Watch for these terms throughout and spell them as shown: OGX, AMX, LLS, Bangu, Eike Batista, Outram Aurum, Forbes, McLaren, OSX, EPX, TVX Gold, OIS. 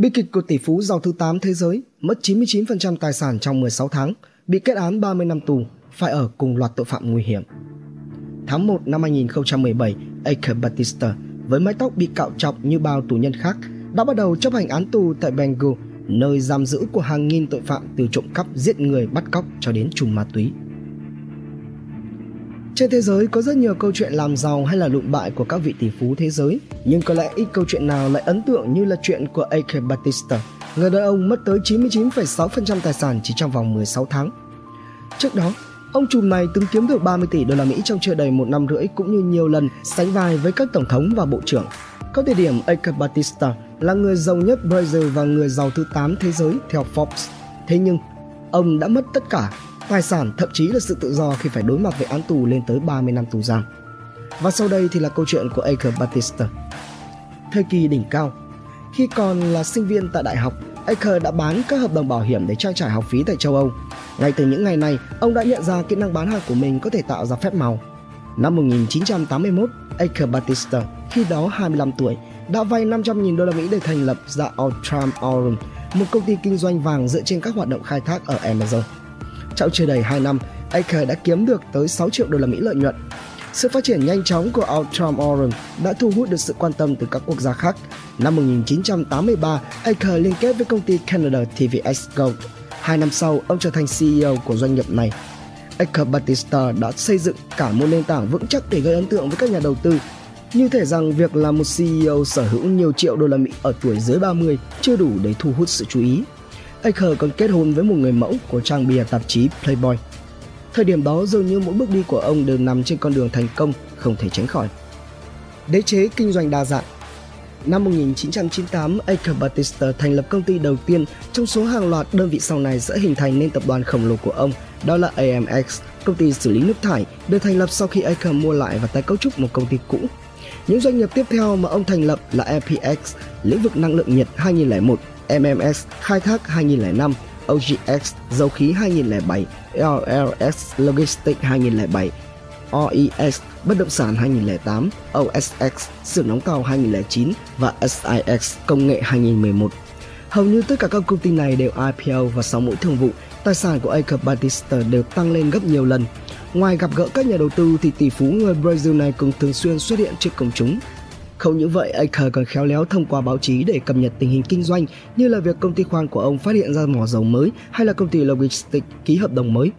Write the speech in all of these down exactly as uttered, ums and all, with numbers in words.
Bi kịch của tỷ phú giàu thứ tám thế giới mất chín mươi chín phần trăm tài sản trong mười sáu tháng, bị kết án ba mươi năm tù, phải ở cùng loạt tội phạm nguy hiểm. Tháng một năm hai nghìn không trăm mười bảy, Eike Batista với mái tóc bị cạo trọc như bao tù nhân khác đã bắt đầu chấp hành án tù tại Bangu, nơi giam giữ của hàng nghìn tội phạm từ trộm cắp, giết người, bắt cóc cho đến trùm ma túy. Trên thế giới có rất nhiều câu chuyện làm giàu hay là lụm bại của các vị tỷ phú thế giới, nhưng có lẽ ít câu chuyện nào lại ấn tượng như là chuyện của Eike Batista, người đàn ông mất tới chín mươi chín phẩy sáu phần trăm tài sản chỉ trong vòng mười sáu tháng. Trước đó, ông trùm này từng kiếm được ba mươi tỷ đô la Mỹ trong chưa đầy một năm rưỡi, cũng như nhiều lần sánh vai với các tổng thống và bộ trưởng. Có thời điểm Eike Batista là người giàu nhất Brazil và người giàu thứ tám thế giới theo Forbes. Thế nhưng, ông đã mất tất cả, tài sản, thậm chí là sự tự do khi phải đối mặt với án tù lên tới ba mươi năm tù giam. Và sau đây thì là câu chuyện của Eike Batista. Thời kỳ đỉnh cao, khi còn là sinh viên tại đại học, Eike đã bán các hợp đồng bảo hiểm để trang trải học phí tại châu Âu. Ngay từ những ngày này, ông đã nhận ra kỹ năng bán hàng của mình có thể tạo ra phép màu. Năm một nghìn chín trăm tám mươi mốt, Eike Batista, khi đó hai mươi lăm tuổi, đã vay năm trăm nghìn đô la Mỹ để thành lập ra Outram Aurum, một công ty kinh doanh vàng dựa trên các hoạt động khai thác ở Amazon. Trong chưa đầy hai năm, Eike đã kiếm được tới sáu triệu đô la Mỹ lợi nhuận. Sự phát triển nhanh chóng của Outram Aurum đã thu hút được sự quan tâm từ các quốc gia khác. Năm một nghìn chín trăm tám mươi ba, Eike liên kết với công ty Canada tê vê ích Gold. Hai năm sau, ông trở thành xê e ô của doanh nghiệp này. Eike Batista đã xây dựng cả một nền tảng vững chắc để gây ấn tượng với các nhà đầu tư. Như thể rằng việc là một xê e ô sở hữu nhiều triệu đô la Mỹ ở tuổi dưới ba mươi chưa đủ để thu hút sự chú ý. Eike còn kết hôn với một người mẫu của trang bìa tạp chí Playboy. Thời điểm đó dường như mỗi bước đi của ông đều nằm trên con đường thành công không thể tránh khỏi. Đế chế kinh doanh đa dạng. Năm một nghìn chín trăm chín mươi tám, Eike Batista thành lập công ty đầu tiên trong số hàng loạt đơn vị sau này sẽ hình thành nên tập đoàn khổng lồ của ông, đó là a em ích, công ty xử lý nước thải, được thành lập sau khi Eike mua lại và tái cấu trúc một công ty cũ. Những doanh nghiệp tiếp theo mà ông thành lập là e pê ích, lĩnh vực năng lượng nhiệt hai nghìn không trăm lẻ một, em em س, khai thác hai nghìn không trăm lẻ năm, ô giê ích, dầu khí hai nghìn không trăm lẻ bảy, lờ lờ ét, Logistics hai nghìn không trăm lẻ bảy, ô i ét, bất động sản hai nghìn không trăm lẻ tám, ô ét ích, xưởng đóng tàu hai nghìn không trăm lẻ chín và ích ai ích, công nghệ hai nghìn không trăm mười một. Hầu như tất cả các công ty này đều i pê o và sau mỗi thương vụ, tài sản của Eike Batista đều tăng lên gấp nhiều lần. Ngoài gặp gỡ các nhà đầu tư thì tỷ phú người Brazil này cũng thường xuyên xuất hiện trước công chúng. Không những vậy, Eike còn khéo léo thông qua báo chí để cập nhật tình hình kinh doanh, như là việc công ty khoan của ông phát hiện ra mỏ dầu mới hay là công ty Logistics ký hợp đồng mới.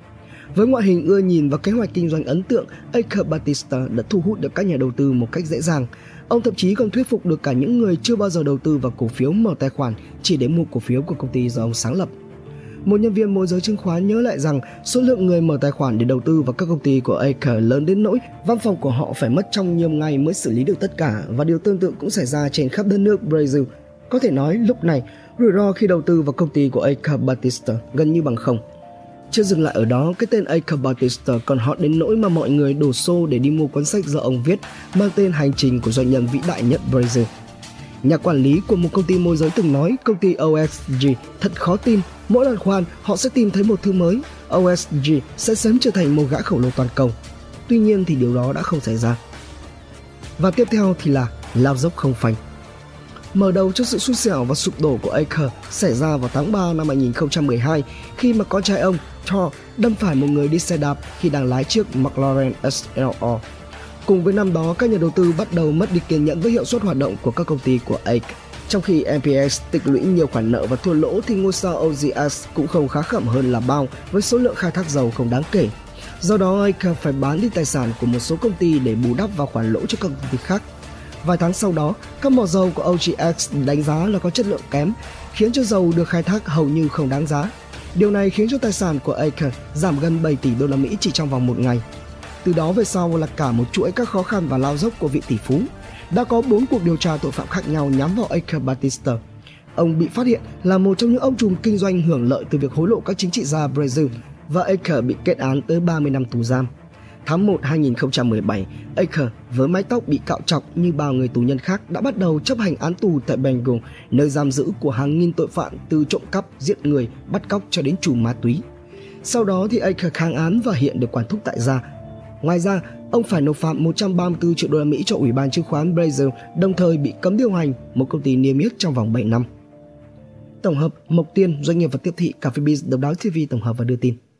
Với ngoại hình ưa nhìn và kế hoạch kinh doanh ấn tượng, Eike Batista đã thu hút được các nhà đầu tư một cách dễ dàng. Ông thậm chí còn thuyết phục được cả những người chưa bao giờ đầu tư vào cổ phiếu mở tài khoản chỉ để mua cổ phiếu của công ty do ông sáng lập. Một nhân viên môi giới chứng khoán nhớ lại rằng số lượng người mở tài khoản để đầu tư vào các công ty của Eike lớn đến nỗi văn phòng của họ phải mất trong nhiều ngày mới xử lý được tất cả, và điều tương tự cũng xảy ra trên khắp đất nước Brazil. Có thể nói lúc này, rủi ro khi đầu tư vào công ty của Eike Batista gần như bằng không. Chưa dừng lại ở đó, cái tên Eike Batista còn hot đến nỗi mà mọi người đổ xô để đi mua cuốn sách do ông viết mang tên Hành trình của doanh nhân vĩ đại nhất Brazil. Nhà quản lý của một công ty môi giới từng nói công ty ô ét giê thật khó tin, mỗi lần khoan họ sẽ tìm thấy một thứ mới, ô ét giê sẽ sớm trở thành một gã khổng lồ toàn cầu. Tuy nhiên thì điều đó đã không xảy ra. Và tiếp theo thì là lao dốc không phanh. Mở đầu cho sự xui xẻo và sụp đổ của Eike xảy ra vào tháng ba năm hai nghìn không trăm mười hai, khi mà con trai ông, Thor, đâm phải một người đi xe đạp khi đang lái chiếc McLaren ét lờ o. Cùng với năm đó, các nhà đầu tư bắt đầu mất đi kiên nhẫn với hiệu suất hoạt động của các công ty của Eike. Trong khi e pê ích tích lũy nhiều khoản nợ và thua lỗ thì ngôi sao ô giê ích cũng không khá khẩm hơn là bao, với số lượng khai thác dầu không đáng kể. Do đó, Eike phải bán đi tài sản của một số công ty để bù đắp vào khoản lỗ cho các công ty khác. Vài tháng sau đó, các mỏ dầu của ô giê ích đánh giá là có chất lượng kém, khiến cho dầu được khai thác hầu như không đáng giá. Điều này khiến cho tài sản của Eike giảm gần bảy tỷ đô la Mỹ chỉ trong vòng một ngày. Từ đó về sau là cả một chuỗi các khó khăn và lao dốc của vị tỷ phú. Đã có bốn cuộc điều tra tội phạm khác nhau nhắm vào Eike Batista. Ông bị phát hiện là một trong những ông trùm kinh doanh hưởng lợi từ việc hối lộ các chính trị gia Brazil, và Eike bị kết án tới ba mươi năm tù giam. Tháng một năm hai nghìn không trăm mười bảy, Eike với mái tóc bị cạo trọc như bao người tù nhân khác đã bắt đầu chấp hành án tù tại Bangu, nơi giam giữ của hàng nghìn tội phạm từ trộm cắp, giết người, bắt cóc cho đến trùm ma túy. Sau đó thì Eike kháng án và hiện được quản thúc tại gia. Ngoài ra, ông phải nộp phạt một trăm ba mươi tư triệu đô la Mỹ cho Ủy ban chứng khoán Brazil, đồng thời bị cấm điều hành một công ty niêm yết trong vòng bảy năm. tổng hợp Mộc Tiên, doanh nghiệp và tiếp thị, Cà phê Biz, Độc Đáo ti vi tổng hợp và đưa tin.